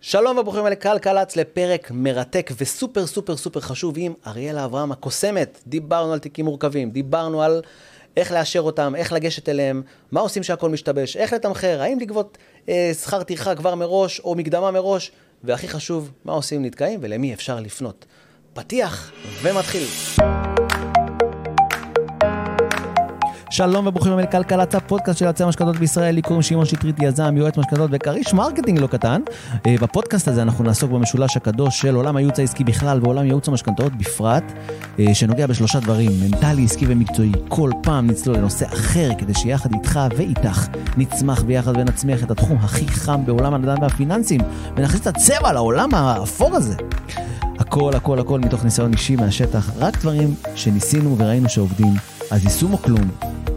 שלום וברוכים לקלקלצ, לפרק מרתק וסופר סופר סופר חשוב עם אריאלה אברהם הקוסמת. דיברנו על תיקים מורכבים, דיברנו על איך לאשר אותם, איך לגשת אליהם, מה עושים שהכל משתבש, איך לתמחר, האם לגבות שכר טרחה כבר מראש או מקדמה מראש, והכי חשוב, מה עושים נתקעים ולמי אפשר לפנות. פתיח ומתחיל. שלום וברוכים לכלכלת הפודקאסט של יועצי המשכנתאות בישראל. לי קוראים שמעון שטרית, יזם, יועץ משכנתאות וכריש מרקטינג לא קטן. בפודקאסט הזה אנחנו נעסוק במשולש הקדוש של עולם הייעוץ העסקי בכלל ועולם ייעוץ המשכנתאות בפרט, שנוגע בשלושה דברים: מנטלי, עסקי ומקצועי. כל פעם נצלול לנושא אחר כדי שיחד איתך ואיתך נצמח ביחד ונצמיח את התחום הכי חם בעולם הנדל"ן והפיננסים, ונכניס את הצבע לעולם האפור הזה. הכל הכל הכל מתוך ניסיון אישי מהשטח, רק דברים שניסינו וראינו שעובדים. אז יישום או כלום.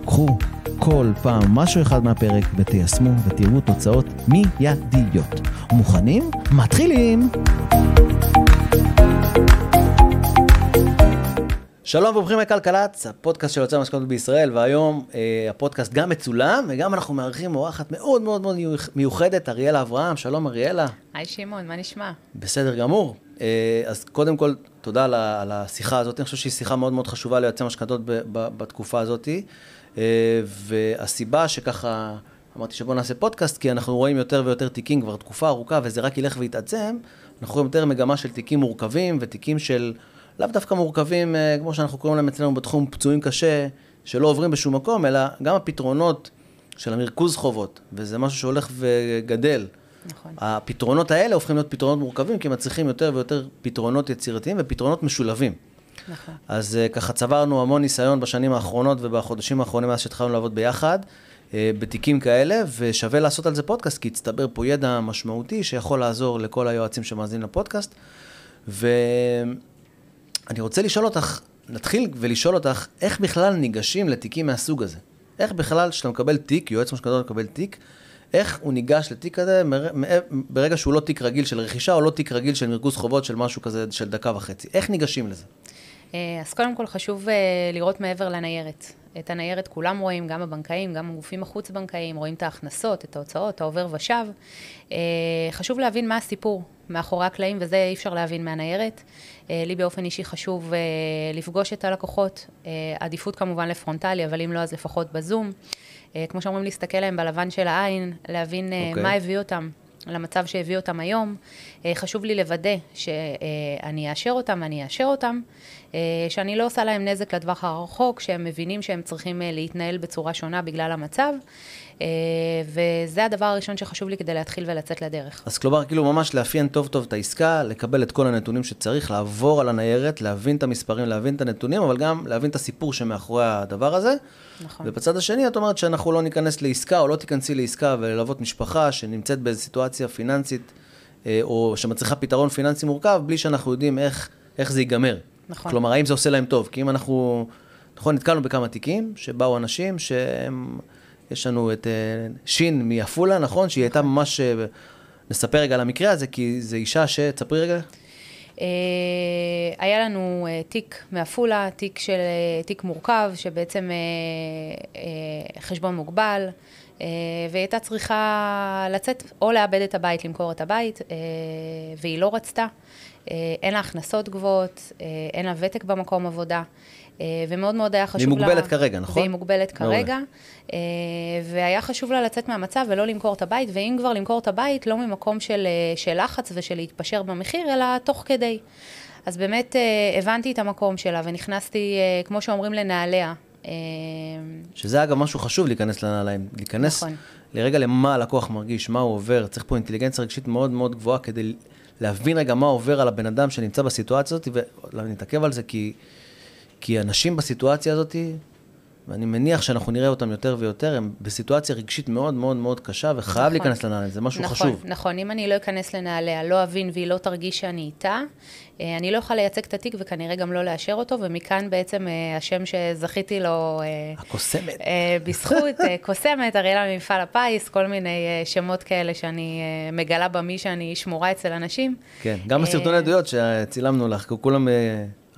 קחו כל פעם משהו אחד מהפרק ותיישמו ותראו תוצאות מיידיות. מוכנים? מתחילים! שלום וברוכים לכלכלצ, הפודקאסט של יועצי המשכנתאות בישראל, והיום הפודקאסט גם מצולם, וגם אנחנו מארחים אורחת מאוד מאוד מאוד מיוחדת, אריאלה אברהם. שלום אריאלה. היי שמעון, מה נשמע? בסדר גמור. אז קודם כל, תודה על השיחה הזאת. אני חושב שהיא שיחה מאוד מאוד חשובה ליועצי משכנתאות בתקופה הזאת, והסיבה שככה אמרתי שבוא נעשה פודקאסט, כי אנחנו רואים יותר ויותר תיקים כבר תקופה ארוכה, וזה רק ילך ויתעצם. אנחנו רואים יותר מגמה של תיקים מורכבים, ותיקים של לאו דווקא מורכבים, כמו שאנחנו קוראים להם אצלנו בתחום, פצועים קשה, שלא עוברים בשום מקום, אלא גם הפתרונות של המרכוז חובות, וזה משהו שהולך וגדל. נכון. הפתרונות האלה הופכים להיות פתרונות מורכבים, כי מצריכים יותר ויותר פתרונות יצירתיים ופתרונות משולבים. נכון. אז ככה צברנו המון ניסיון בשנים האחרונות ובחודשים האחרונים מאז שהתחלנו לעבוד ביחד, בתיקים כאלה, ושווה לעשות על זה פודקאסט, כי הצטבר פה ידע משמעותי שיכול לעזור לכל היועצים שמאזינים לפודקאסט. ואני רוצה לשאול אותך, נתחיל ולשאול אותך, איך בכלל ניגשים לתיקים מהסוג הזה? איך בכלל שאתה מקבל תיק, יועץ משכנתאות מקבל תיק, איך הוא ניגש לתיק הזה, ברגע שהוא לא תיק רגיל של רכישה, או לא תיק רגיל של מרכוז חובות, של משהו כזה, של דקה וחצי. איך ניגשים לזה? אז קודם כל חשוב לראות מעבר לניירת. את הניירת כולם רואים, גם הבנקאים, גם הגופים החוץ-בנקאים, רואים את ההכנסות, את ההוצאות, העובר ושב. חשוב להבין מה הסיפור מאחורי הקלעים, וזה אי אפשר להבין מהניירת. לי באופן אישי חשוב לפגוש את הלקוחות, עדיפות כמובן לפרונטלי, אבל אם לא, אז לפחות בזום. כמו שאומרים, להסתכל להם בלבן של העין, להבין מה הביא אותם למצב שהביא אותם היום. חשוב לי לוודא שאני אאשר אותם, שאני לא עושה להם נזק לטווח הרחוק, שהם מבינים שהם צריכים להתנהל בצורה שונה בגלל המצב, וזה הדבר הראשון שחשוב לי כדי להתחיל ולצאת לדרך. אז כלומר, כאילו ממש לאפיין טוב טוב את העסקה, לקבל את כל הנתונים שצריך, לעבור על הניירת, להבין את המספרים, להבין את הנתונים, אבל גם להבין את הסיפור שמאחורי הדבר הזה. נכון. ובצד השני, את אומרת שאנחנו לא ניכנס לעסקה, או לא תיכנסי לעסקה וללוות משפחה שנמצאת באיזו סיטואציה פיננסית, או שמצריכה פתרון פיננסי מורכב, בלי שאנחנו יודעים איך זה ייגמר. נכון. כלומר, האם זה עושה להם טוב? כי אם אנחנו, נכון, נתקלנו בכמה תיקים שבאו אנשים שהם, יש לנו את שין מיפולה, נכון? שהיא הייתה ממש, נספר רגע על המקרה הזה, כי זו אישה שתספרי רגע. היה לנו תיק מאפולה, תיק מורכב, שבעצם חשבון מוגבל, והיא הייתה צריכה לצאת או לאבד את הבית, למכור את הבית, והיא לא רצתה. אין לה הכנסות גבוהות, אין לה ותק במקום עבודה, ומאוד מאוד היה חשוב לה... והיא מוגבלת כרגע, נכון? והיא מוגבלת כרגע, והיה חשוב לה לצאת מהמצב ולא למכור את הבית, ואם כבר למכור את הבית, לא ממקום של לחץ ושל להתפשר במחיר, אלא תוך כדי. אז באמת הבנתי את המקום שלה, ונכנסתי, כמו שאומרים, לנעליה. שזה אגב משהו חשוב להיכנס לנעליים, להיכנס לרגע למה הלקוח מרגיש, מה הוא עובר, צריך פה אינטליגנציה רגשית מאוד מאוד גבוהה כדי להבין רגע מה עובר על הבן אדם שנמצא בסיטואציה הזאת, ונתעכב על זה, כי אנשים בסיטואציה הזאת, ואני מניח שאנחנו נראה אותם יותר ויותר, הם בסיטואציה רגשית מאוד מאוד מאוד קשה, וחייב להיכנס לנעליה, זה משהו חשוב. נכון, אם אני לא אכנס לנעליה, לא אבין והיא לא תרגיש שאני איתה, אני לא אוכל לייצג את התיק וכנראה גם לא לאשר אותו, ומכאן בעצם השם שזכיתי לו... הקוסמת. בזכות, קוסמת, אריאלה ממפעל הפיס, כל מיני שמות כאלה שאני מגלה במי שאני שמורה אצל אנשים. כן, גם בסרטון העדויות שצילמנו לך, כולם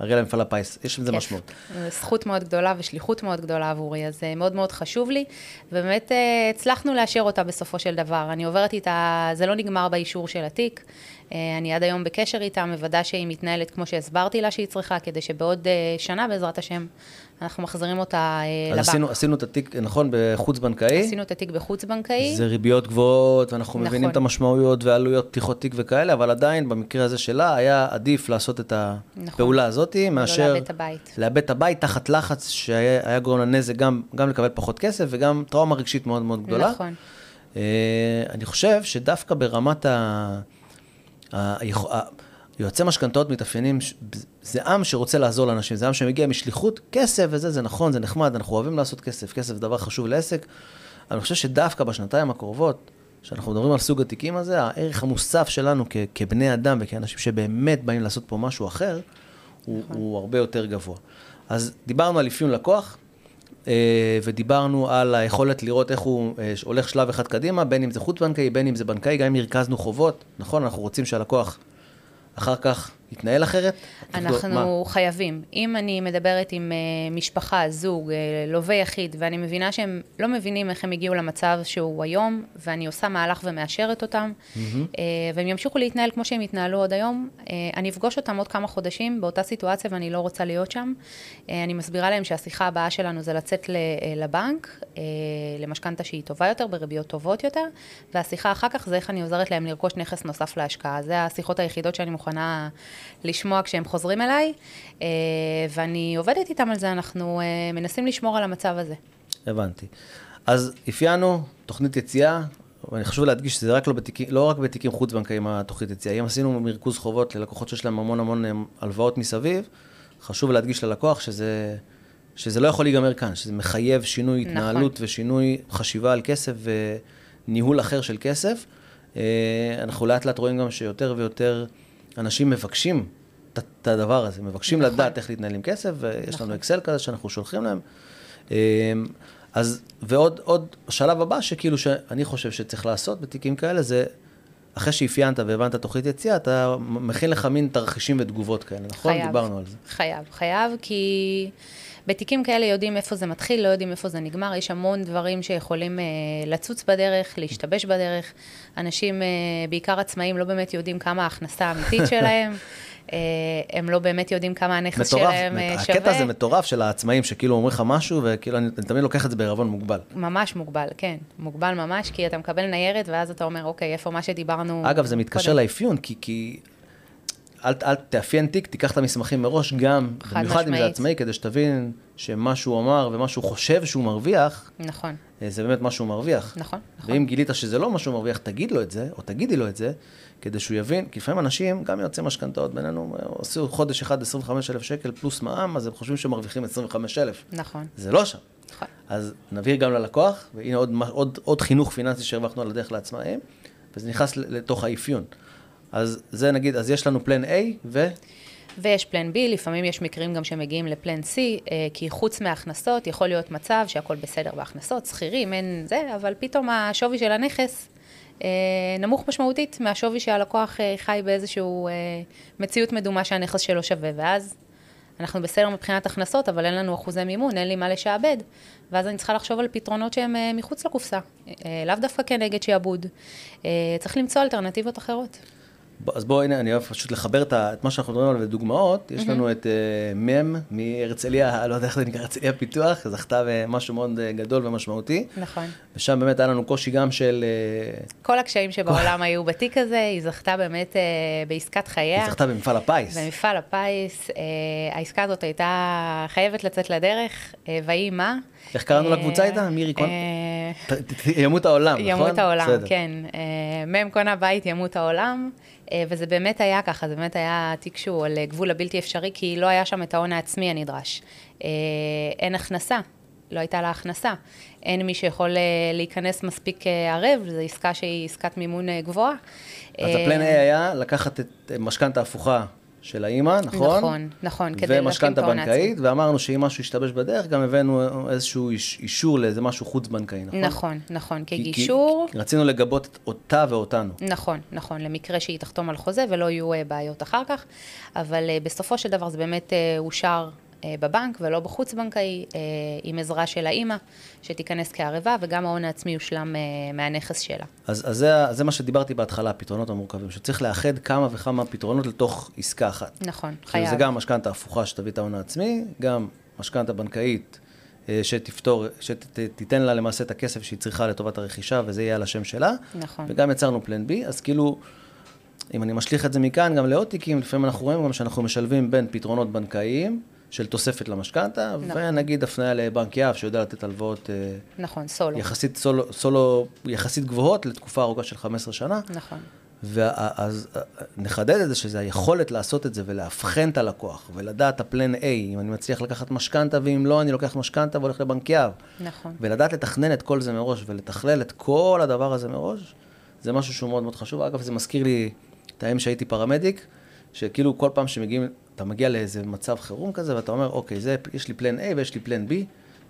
אריאלה מפעל הפיס, יש עם זה משמעות. זכות מאוד גדולה ושליחות מאוד גדולה עבורי, אז מאוד מאוד חשוב לי, ובאמת הצלחנו לאשר אותה בסופו של דבר. אני עוברת איתה, זה לא נגמר באישור של התיק, אני עד היום בקשר איתה, מוודא שהיא מתנהלת כמו שהסברתי לה שהיא צריכה, כדי שבעוד שנה בעזרת השם, אנחנו מחזירים אותה לבנק. אז עשינו את התיק, נכון, בחוץ בנקאי? עשינו את התיק בחוץ בנקאי. זה ריביות גבוהות, ואנחנו מבינים את המשמעויות ועלויות פתיחות תיק וכאלה, אבל עדיין במקרה הזה שלה היה עדיף לעשות את הפעולה הזאת, מאשר... לא לאבד את הבית. לאבד את הבית תחת לחץ שהיה גורם לנזק גם לקבל פחות כסף, וגם טראומה רגשית מאוד מאוד גדולה. נכון. אני חושב שדווקא ברמת יועצי משכנתאות מתאפיינים, זה עם שרוצה לעזור לאנשים, זה עם שמגיע משליחות, כסף וזה, זה נכון, זה נחמד, אנחנו אוהבים לעשות כסף, כסף דבר חשוב לעסק, אבל אני חושב שדווקא בשנתיים הקרובות, שאנחנו מדברים על סוג התיקים הזה, הערך המוסף שלנו כבני אדם וכאנשים שבאמת באים לעשות פה משהו אחר, הוא הרבה יותר גבוה. אז דיברנו על אפיון לקוח, ודיברנו על היכולת לראות איך הוא הולך שלב אחד קדימה, בין אם זה חוץ בנקאי, בין אם זה בנקאי, גם אם הרכזנו חובות, נכון, אנחנו רוצים שהלקוח אחר כך יתנהל אחרת? אנחנו חייבים. אם אני מדברת עם משפחה, זוג, לווה יחיד, ואני מבינה שהם לא מבינים איך הם הגיעו למצב שהוא היום, ואני עושה מהלך ומאשרת אותם, והם ימשיכו להתנהל כמו שהם התנהלו עוד היום, אני אפגוש אותם עוד כמה חודשים באותה סיטואציה, ואני לא רוצה להיות שם. אני מסבירה להם שהשיחה הבאה שלנו זה לצאת לבנק, למשכנתא שהיא טובה יותר, בריביות טובות יותר, והשיחה אחר כך זה איך אני עוזרת להם לרכוש נכס נוסף להשקעה. זה השיחות היחידות שאני מוכנה לשמוע כשהם חוזרים אליי, ואני עובדת איתם על זה, אנחנו מנסים לשמור על המצב הזה. הבנתי. אז אפיינו תוכנית יציאה, ואני חשוב להדגיש שזה רק לא רק בתיקים חוץ-בנקאיים התוכנית יציאה, אם עשינו מרכוז חובות ללקוחות שיש להם המון המון הלוואות מסביב, חשוב להדגיש ללקוח שזה לא יכול להיגמר כאן, שזה מחייב שינוי התנהלות ושינוי חשיבה על כסף וניהול אחר של כסף. אנחנו לאט לאט רואים גם שיותר ויותר אנשים מבקשים את הדבר הזה, מבקשים לדעת איך להתנהל עם כסף, ויש לנו אקסל כזה שאנחנו שולחים להם. אז, ועוד השלב הבא שכאילו שאני חושב שצריך לעשות בתיקים כאלה, זה אחרי שאפיינת והבנת תוכנית יציאה, אתה מכין לך מין תרחישים ותגובות כאלה, נכון? דיברנו על זה. חייב, כי בתיקים כאלה יודעים איפה זה מתחיל, לא יודעים איפה זה נגמר, יש המון דברים שיכולים לצוץ בדרך, להשתבש בדרך, אנשים, בעיקר עצמאים, לא באמת יודעים כמה ההכנסה האמיתית שלהם, הם לא באמת יודעים כמה הנכס שלהם שווה. הקטע הזה מטורף של העצמאים, שכאילו אומרים לך משהו, וכאילו אני תמיד לוקח את זה בערבון מוגבל. ממש מוגבל, כן. מוגבל ממש, כי אתה מקבל ניירת, ואז אתה אומר, אוקיי, איפה מה שדיברנו... אגב, זה מתקשר לאפיון, כי אל תאפיין תיק, תיקח את המסמכים מראש גם, במיוחד אם זה עצמאי, כדי שתבין שמה שהוא אמר ומה שהוא חושב שהוא מרוויח, נכון. זה באמת מה שהוא מרוויח. נכון, נכון. ואם גילית שזה לא מה שהוא מרוויח, תגיד לו את זה, או תגידי לו את זה, כדי שהוא יבין, כי לפעמים אנשים, גם יוצאים משכנתאות בינינו, עשו חודש אחד 25,000 שקל פלוס מע"מ, אז הם חושבים שמרוויחים 25,000. נכון. זה לא שם. נכון. אז נבהיר גם ללקוח, והנה עוד חינוך פיננסי שהרווחנו על הדרך לעצמאים, וזה נכנס לתוך האפיון. אז זה נגיד, אז יש לנו פלן A ו... ויש פלן B, לפעמים יש מקרים גם שמגיעים לפלן C, כי חוץ מההכנסות יכול להיות מצב שהכל בסדר בהכנסות, שכירים, אין זה, אבל פתאום השווי של הנכס נמוך משמעותית מהשווי שהלקוח חי באיזשהו מציאות מדומה שהנכס שלו שווה, ואז אנחנו בסדר מבחינת הכנסות, אבל אין לנו אחוזי מימון, אין לי מה לשעבד, ואז אני צריכה לחשוב על פתרונות שהם מחוץ לקופסה, לאו דווקא כנגד שיעבוד, צריך למצוא אלטרנטיבות אחרות. אז בואו, הנה, אני אוהב פשוט לחבר את מה שאנחנו מדברים עליו לדוגמאות. יש לנו את מם מהרצליה, לא יודע איך זה נקרא, הרצליה פיתוח, זכתה במשהו מאוד גדול ומשמעותי. נכון. ושם באמת היה לנו קושי גם של... כל הקשיים שבעולם היו בתיק הזה, היא זכתה באמת בעסקת חייה. היא זכתה במפעל הפיס. במפעל הפיס. העסקה הזאת הייתה חייבת לצאת לדרך, והיא מה? איך קראנו לקבוצה איתה? מירי קונה? ימות העולם, נכון? ימות העולם, כן. מם קונה בית, ימות העולם. וזה באמת היה ככה, זה באמת היה תיקשו על גבול הבלתי אפשרי, כי לא היה שם את ההון העצמי הנדרש. אין הכנסה, לא הייתה לה הכנסה. אין מי שיכול להיכנס מספיק ערב, זו עסקה שהיא עסקת מימון גבוהה. אז הפלן A היה לקחת את משכנתא הפוכה של האמא, נכון? נכון, נכון. ומשכנתא בנקאית, ואמרנו שאם משהו ישתבש בדרך, גם הבאנו איזשהו אישור לאיזה משהו חוץ בנקאי, נכון? נכון, נכון, כגישור. רצינו לגבות אותה ואותנו. נכון, נכון, למקרה שהיא תחתום על חוזה ולא יהיו בעיות אחר כך, אבל בסופו של דבר זה באמת אושר בבנק ולא בחוץ בנקאי, עם עזרה של האמא, שתיכנס כערבה, וגם ההון העצמי יושלם מהנכס שלה. אז זה מה שדיברתי בהתחלה, הפתרונות המורכבים, שצריך לאחד כמה וכמה פתרונות לתוך עסקה אחת. נכון, חייב. זה גם משכנתא הפוכה שתביא את ההון העצמי, גם משכנתא בנקאית שתיתן לה למעשה את הכסף שהיא צריכה לטובת הרכישה, וזה יהיה על השם שלה. נכון. וגם יצרנו פלן בי, אז כאילו, אם אני משליך את זה מכאן, גם לעוד תיקים, לפעמים אנחנו רואים גם שאנחנו משלבים בין פתרונות בנקאיים, של תוספת למשכנתא, ונגיד הפניה לבנק יהב, שיודע לתת הלוואות יחסית גבוהות לתקופה ארוכה של 15 שנה. נכון. ואז נחדד את זה, שזה היכולת לעשות את זה, ולהבחן את הלקוח, ולדעת הפלן A, אם אני מצליח לקחת משכנתא, ואם לא, אני לוקח משכנתא והולך לבנק יהב. נכון. ולדעת לתכנן את כל זה מראש, ולתכלל את כל הדבר הזה מראש, זה משהו שהוא מאוד מאוד חשוב. אגב, זה מזכיר לי את הימים שהייתי פרמדיק, שכאילו כל פעם שמגיעים, אתה מגיע לאיזה מצב חירום כזה, ואתה אומר, אוקיי, יש לי פלן A ויש לי פלן B,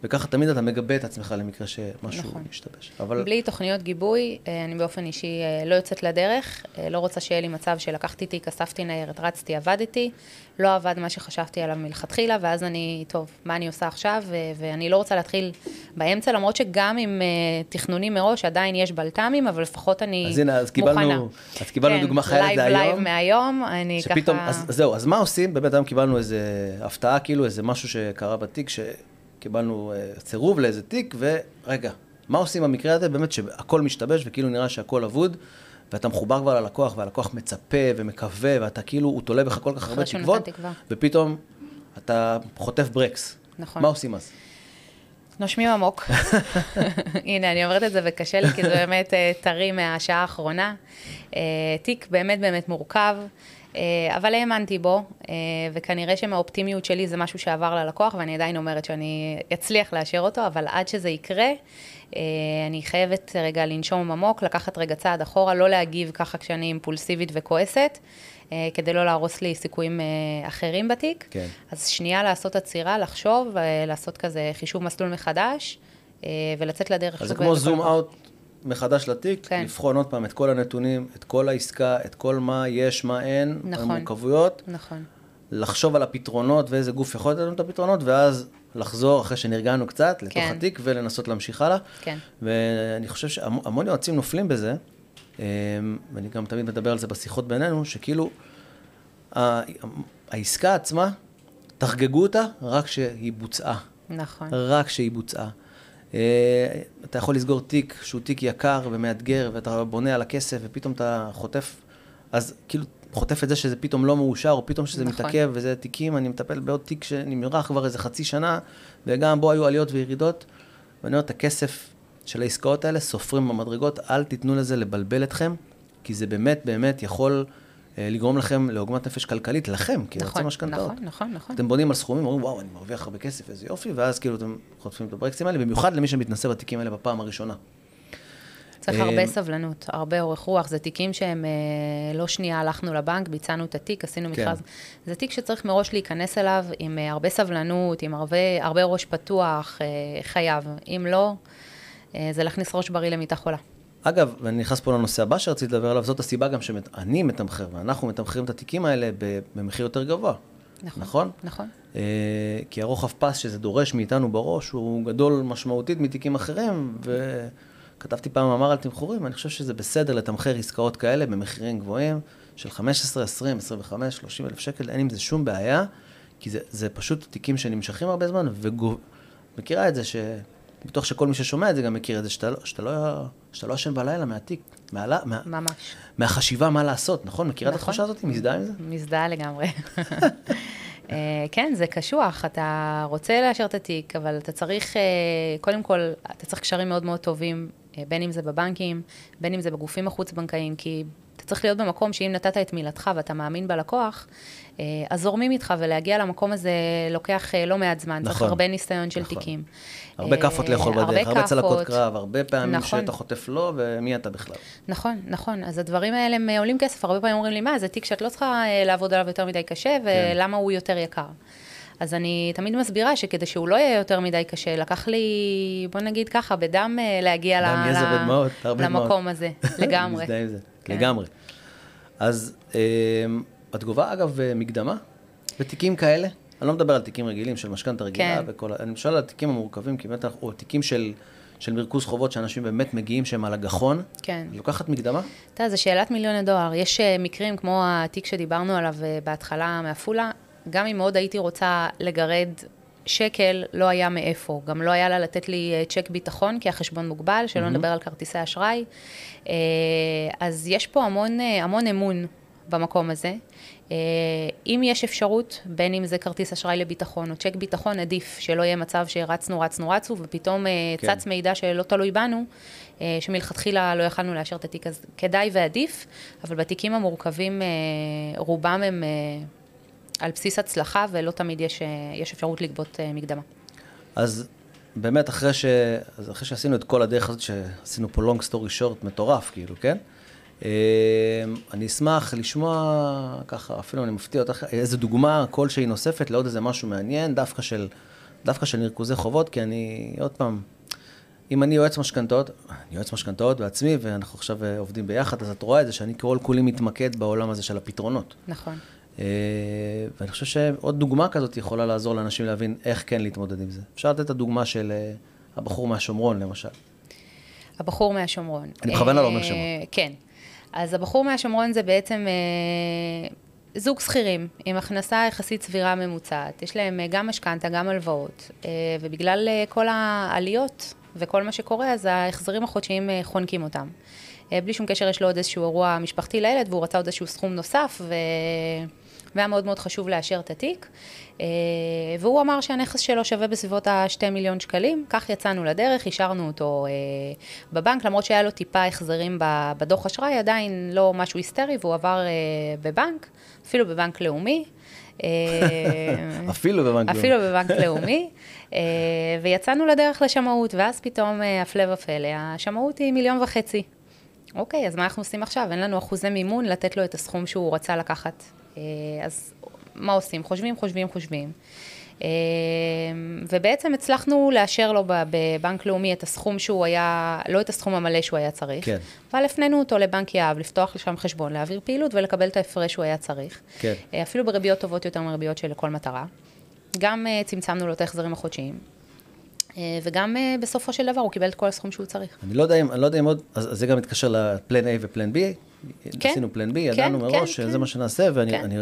וככה תמיד אתה מגבה את עצמך למקרה שמשהו ישתבש. בלי תוכניות גיבוי, אני באופן אישי לא יוצאת לדרך, לא רוצה שיהיה לי מצב שלקחתי תיק, אספתי ניירת, רצתי, עבדתי, לא עבד מה שחשבתי עליו מלכתחילה, ואז אני, טוב, מה אני עושה עכשיו, ואני לא רוצה להתחיל באמצע, למרות שגם עם תכנונים מראש, עדיין יש בלתמים, אבל לפחות אני מוכנה. אז הנה, אז קיבלנו דוגמה חיילת מהיום, אני שפתאום, אז זהו, אז מה עושים? באמת היום קיבלנו איזו הפתעה, כאילו, איזה משהו שקרה בתיק, קיבלנו צירוב לאיזה תיק, ורגע, מה עושים במקרה הזה? באמת שהכל משתבש, וכאילו נראה שהכל עבוד, ואתה מחובר כבר ללקוח, והלקוח מצפה ומקווה, ואתה כאילו, הוא תולה בך כל כך הרבה תקוות, ופתאום אתה חוטף ברקס. נכון. מה עושים אז? נושמים עמוק. הנה, אני אומרת את זה וקשה לי, כי זה באמת טרי מהשעה האחרונה. תיק באמת באמת מורכב, אבל האמנתי בו, וכנראה שמהאופטימיות שלי זה משהו שעבר ללקוח, ואני עדיין אומרת שאני אצליח לאשר אותו, אבל עד שזה יקרה, אני חייבת רגע לנשום עמוק, לקחת רגע צעד אחורה, לא להגיב ככה כשאני אימפולסיבית וכועסת, כדי לא להרוס לי סיכויים אחרים בתיק. כן. אז שנייה לעשות עצירה, לחשוב, לעשות כזה חישוב מסלול מחדש, ולצאת לדרך. אז זה כמו זום אאוט. מחדש לתיק, כן. לבחון עוד פעם את כל הנתונים, את כל העסקה, את כל מה יש, מה אין, נכון, המורכבויות, נכון. לחשוב על הפתרונות ואיזה גוף יכול לתת לנו את הפתרונות, ואז לחזור אחרי שנרגענו קצת לתוך כן. התיק ולנסות להמשיך הלאה. כן. ואני חושב שהמון יועצים נופלים בזה, ואני גם תמיד מדבר על זה בשיחות בינינו, שכאילו העסקה עצמה, תחגגו אותה רק שהיא בוצעה. נכון. רק שהיא בוצעה. אתה יכול לסגור תיק שהוא תיק יקר ומאתגר, ואתה בונה על הכסף, ופתאום אתה חוטף, אז כאילו חוטף את זה שזה פתאום לא מאושר, או פתאום שזה נכון. מתעכב, וזה תיקים, אני מטפל בעוד תיק שנמרח כבר איזה חצי שנה, וגם בו היו עליות וירידות, ואני אומר, את הכסף של העסקאות האלה סופרים במדרגות, אל תיתנו לזה לבלבל אתכם, כי זה באמת באמת יכול לגרום לכם לעוגמת נפש כלכלית, לכם, כי נכון, רצה משכנתאות. נכון, נכון, נכון. אתם בונים על סכומים, אומרים, וואו, אני מרוויח הרבה כסף, איזה יופי, ואז כאילו אתם חוטפים את הברקסים האלה, במיוחד למי שמתנסה בתיקים האלה בפעם הראשונה. צריך הרבה סבלנות, הרבה אורך רוח, זה תיקים שהם לא שנייה, הלכנו לבנק, ביצענו את התיק, עשינו מכרז. זה תיק שצריך מראש להיכנס אליו עם הרבה סבלנות, עם הרבה ראש פתוח, חייב. אם לא, זה להכניס ראש בריא למיטה חולה. אגב, ואני נכנס פה לנושא הבא שרציתי לדבר עליו, זאת הסיבה גם שאני מתמחר, ואנחנו מתמחרים את התיקים האלה במחיר יותר גבוה. נכון. נכון? נכון. כי הרוחב פס שזה דורש מאיתנו בראש, הוא גדול משמעותית מתיקים אחרים, וכתבתי פעם מאמר על תמחורים, אני חושב שזה בסדר לתמחר עסקאות כאלה במחירים גבוהים, של 15, 20, 25, 30 אלף שקל, אין עם זה שום בעיה, כי זה פשוט תיקים שנמשכים הרבה זמן, ומכירה את זה ש... בטוח שכל מי ששומע את זה גם מכיר את זה, שאתה לא ישן בלילה מהתיק, מהחשיבה מה לעשות, נכון? מכירה את התחושה הזאת? מזדהה עם זה? מזדהה לגמרי. כן, זה קשוח, אתה רוצה לאשר את התיק, אבל אתה צריך, קודם כל, אתה צריך קשרים מאוד מאוד טובים, בין אם זה בבנקים, בין אם זה בגופים החוץ-בנקאיים, כי אתה צריך להיות במקום שאם נתת את מילתך ואתה מאמין בלקוח, אז זורמים איתך, ולהגיע למקום הזה לוקח לא מעט זמן, צריך הרבה ניסיון של תיקים. הרבה כפות לאכול בדרך, הרבה צלקות קרב, הרבה פעמים שאתה חוטף לו, ומי אתה בכלל. נכון, נכון. אז הדברים האלה הם עולים כסף, הרבה פעמים אומרים לי, מה, זה תיק שאת לא צריכה לעבוד עליו יותר מדי קשה, ולמה הוא יותר יקר. אז אני תמיד מסבירה שכדי שהוא לא יהיה יותר מדי קשה, לקח לי, בוא נגיד ככה, בדם להגיע למקום הזה, לגמרי. לגמרי. אז התגובה, אגב, מקדמה, בתיקים כאלה, אני לא מדבר על תיקים רגילים, של משכנתא רגילה, אני משל על התיקים המורכבים, או תיקים של מרכוז חובות, שאנשים באמת מגיעים שהם על הגחון, לוקחת מקדמה? אתה, זו שאלת מיליון הדולר. יש מקרים כמו התיק שדיברנו עליו בהתחלה מהפולה, גם אם מאוד הייתי רוצה לגרד שקל, לא היה מאיפה. גם לא היה לה לתת לי צ'ק ביטחון, כי החשבון מוגבל, שלא נדבר על כרטיסי אשראי. אז יש פה המון אמון במקום הזה. אם יש אפשרות, בין אם זה כרטיס אשראי לביטחון, או צ'ק ביטחון, עדיף שלא יהיה מצב שרצנו, ופתאום צץ מידע שלא תלוי בנו, שמלכתחילה לא יכלנו לאשר את התיק. אז כדאי ועדיף, אבל בתיקים המורכבים, רובם הם על בסיס הצלחה, ולא תמיד יש אפשרות לגבות מקדמה. אז באמת, אחרי שעשינו את כל הדרך הזאת, שעשינו פה long story short מטורף, כאילו, כן? אני אשמח לשמוע, ככה, אפילו אני מפתיע אותך, איזו דוגמה כלשהי נוספת, לעוד איזה משהו מעניין, דווקא של נרקוזי חובות, כי אני, עוד פעם, אם אני יועץ משכנתאות בעצמי, ואנחנו עכשיו עובדים ביחד, אז את רואה את זה, שאני כל כולי מתמקד בעולם הזה של הפתרונות. נכון. ואני חושב שעוד דוגמה כזאת יכולה לעזור לאנשים להבין איך כן להתמודד עם זה. אפשר לתת את הדוגמה של הבחור מהשומרון, למשל. הבחור מהשומרון. אני בכוונה לא אומר שמות. כן. אז הבחור מהשומרון זה בעצם זוג שכירים עם הכנסה יחסית סבירה ממוצעת. יש להם גם משכנתא, גם הלוואות. ובגלל כל העליות וכל מה שקורה, אז ההחזרים החודשיים חונקים אותם. בלי שום קשר, יש לו עוד איזשהו אירוע משפחתי לילד, והוא רצה עוד איזשהו סכום נוסף, והיה מאוד מאוד חשוב לאשר את התיק. והוא אמר שהנכס שלו שווה בסביבות ה2 מיליון שקלים, כך יצאנו לדרך, השארנו אותו בבנק, למרות שהיה לו טיפה החזרים בדוח אשראי, עדיין לא משהו היסטרי, והוא עבר בבנק, אפילו בבנק לאומי. אפילו בבנק לאומי. ויצאנו לדרך לשמעות, ואז פתאום הפלא ופלא, השמעות היא 1.5 מיליון. אוקיי, אז מה אנחנו עושים עכשיו? אין לנו אחוזי מימון לתת לו את הסכום שהוא רצה לקחת. אז מה עושים? חושבים. ובעצם הצלחנו לאשר לו בבנק לאומי את הסכום שהוא היה, לא את הסכום המלא שהוא היה צריך. כן. אבל הפנינו אותו לבנק יהב, לפתוח לשם חשבון, להעביר פעילות ולקבל את ההפרש שהוא היה צריך. כן. אפילו בריביות טובות יותר מריביות של כל מטרה. גם צמצמנו לו את ההחזרים החודשיים. וגם בסופו של דבר הוא קיבל את כל הסכום שהוא צריך. אני לא יודע אם עוד, אז זה גם מתקשר לפלן A ופלן B, עשינו פלן B, ידענו מראש שזה מה שנעשה, ואני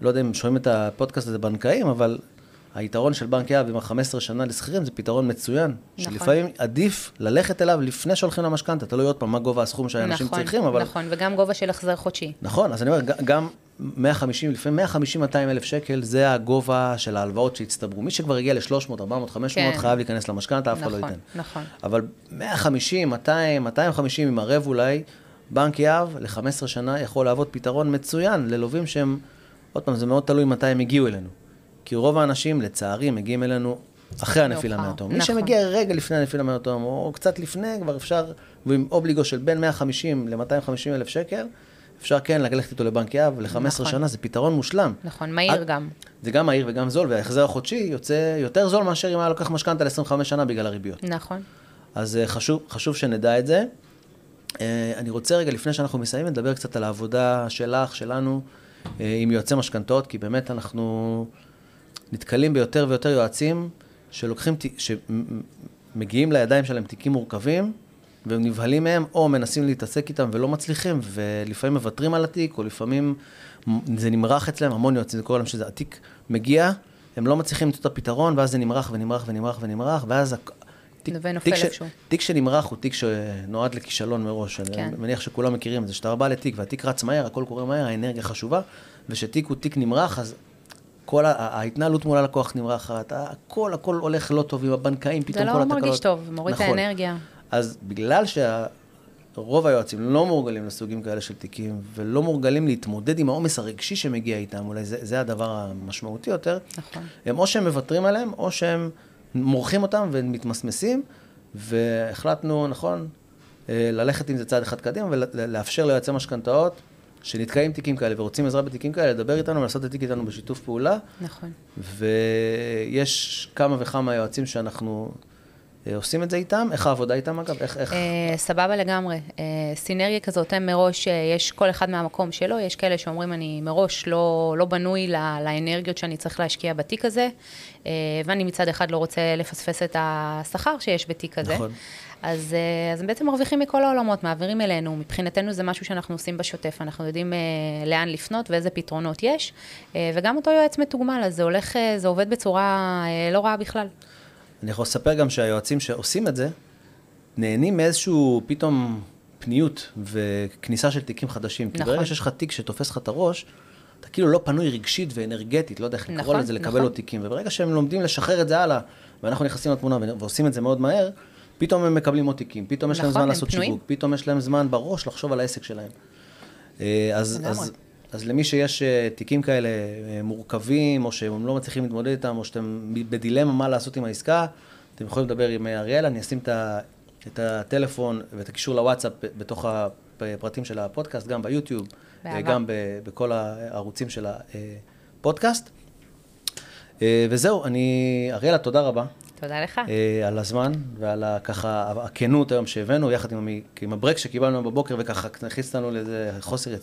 לא יודע אם שומעים את הפודקאסט הזה בנקאים, אבל היתרון של בנק יהב עם 15 שנה לסחירים זה פתרון מצוין, שלפעמים עדיף ללכת אליו לפני שהולכים למשכנתא, אתה לא יודע עוד פעם מה גובה הסכום שהאנשים צריכים, אבל... נכון, וגם גובה של החזר חודשי. נכון, אז אני אומר, גם 150, לפעמים 150-200 אלף שקל, זה הגובה של ההלוואות שהצטברו. מי שכבר הגיע ל-300, 400, 500, חייב להיכנס למשכנתא, אף אחד לא ייתן. נכון. אבל 150, 200, 250 עם הרב אולי, בנק יהב ל-15 שנה יכול לעבוד פתרון מצוין ללווים שהם, עוד פעם, זה מאוד תלוי מתי הם הגיעו אלינו. כי רוב האנשים, לצערי, מגיעים אלינו אחרי הנפילה מהתום. מי שמגיע רגע לפני הנפילה מהתום, או קצת לפני, כבר אפשר, ועם אובליגו של בין 150 ל-250 אלף שקל, אפשר כן ללכת איתו לבנק יהב, ל-15 שנה, זה פתרון מושלם. נכון, מהיר גם. זה גם מהיר וגם זול, וההחזר החודשי יוצא יותר זול מאשר אם היה לוקח משכנתא ל-25 שנה בגלל הריביות. נכון. אז חשוב שנדע את זה. אני רוצה רגע, לפני שאנחנו מסיימים, לדבר קצת על העבודה שלך, שלנו, עם יועצי משכנתאות, כי באמת אנחנו נתקלים ביותר ויותר יועצים שמגיעים לידיים שלהם תיקים מורכבים, והם נבהלים מהם, או מנסים להתעסק איתם ולא מצליחים, ולפעמים מבטרים על התיק, או לפעמים זה נמרח אצלם, המון יועצים, זה קורא להם שזה התיק מגיע, הם לא מצליחים לתת את הפתרון, ואז זה נמרח ונמרח ונמרח ונמרח, ואז תיק שנמרח הוא תיק שנועד לכישלון מראש, אני מניח שכולם מכירים את זה, שאתה בא לתיק, והתיק רץ מהר, הכל קורה מהר, האנרגיה חשובה, ושתיק הוא תיק נמרח, אז כל ההתנהלות מול הלקוח נמרחת, הכל הולך לא טוב עם הבנקאים, פתאום כל התקלות. זה לא מרגיש טוב, מוריד את האנרגיה. אז בגלל רוב היועצים לא מורגלים לסוגים כאלה של תיקים, ולא מורגלים להתמודד עם העומס הרגשי שמגיע איתם, אולי זה הדבר המשמעותי יותר. נכון. הם או שהם מוותרים עליהם, או שהם מורחים אותם ומתמסמסים, והחלטנו, נכון, ללכת עם זה צעד אחד קדימה, ולאפשר ליועצי משכנתאות, שנתקעים תיקים כאלה ורוצים עזרה בתיקים כאלה, לדבר איתנו ולעשות את תיק איתנו בשיתוף פעולה. נכון. ויש כמה וכמה יועצים שאנחנו עושים את זה איתם. איך העבודה איתם, אגב? סבבה לגמרי. סינרגיה כזאת, הם מראש, יש כל אחד מהמקום שלו, יש כאלה שאומרים, אני מראש לא בנוי לאנרגיות שאני צריך להשקיע בתיק הזה, ואני מצד אחד לא רוצה לפספס את השכר שיש בתיק הזה. נכון. אז הם בעצם מרוויחים מכל העולמות, מעבירים אלינו, מבחינתנו זה משהו שאנחנו עושים בשוטף, אנחנו יודעים לאן לפנות ואיזה פתרונות יש, וגם אותו יועץ מתוגמל, אז זה עובד בצורה לא רעה בכלל. אני יכול לספר גם שהיועצים שעושים את זה, נהנים מאיזשהו פתאום פניות וכניסה של תיקים חדשים, כי ברגע שיש לך תיק שתופס לך את הראש, אתה כאילו לא פנוי רגשית ואנרגטית, לא יודע איך לקרוא לזה, לקבל לו תיקים, וברגע שהם לומדים לשחרר את זה הלאה, ואנחנו נכנסים לתמונה ועושים את זה מאוד מהר, פתאום הם מקבלים עוד תיקים, פתאום יש להם זמן לעשות שיווק, פתאום יש להם זמן בראש לחשוב על העסק שלהם. אז למי שיש תיקים כאלה מורכבים, או שהם לא מצליחים להתמודד איתם, או שאתם בדילמה מה לעשות עם העסקה, אתם יכולים לדבר עם אריאלה, אני אשים את הטלפון ואת הקישור לוואטסאפ בתוך הפרטים של הפודקאסט, גם ביוטיוב, גם בכל הערוצים של הפודקאסט. וזהו, אריאלה, תודה רבה. תודה לך. על הזמן ועל הכנות היום שהבאנו, יחד עם הברק שקיבלנו בבוקר, וככה נכניס לנו לאיזה חוסר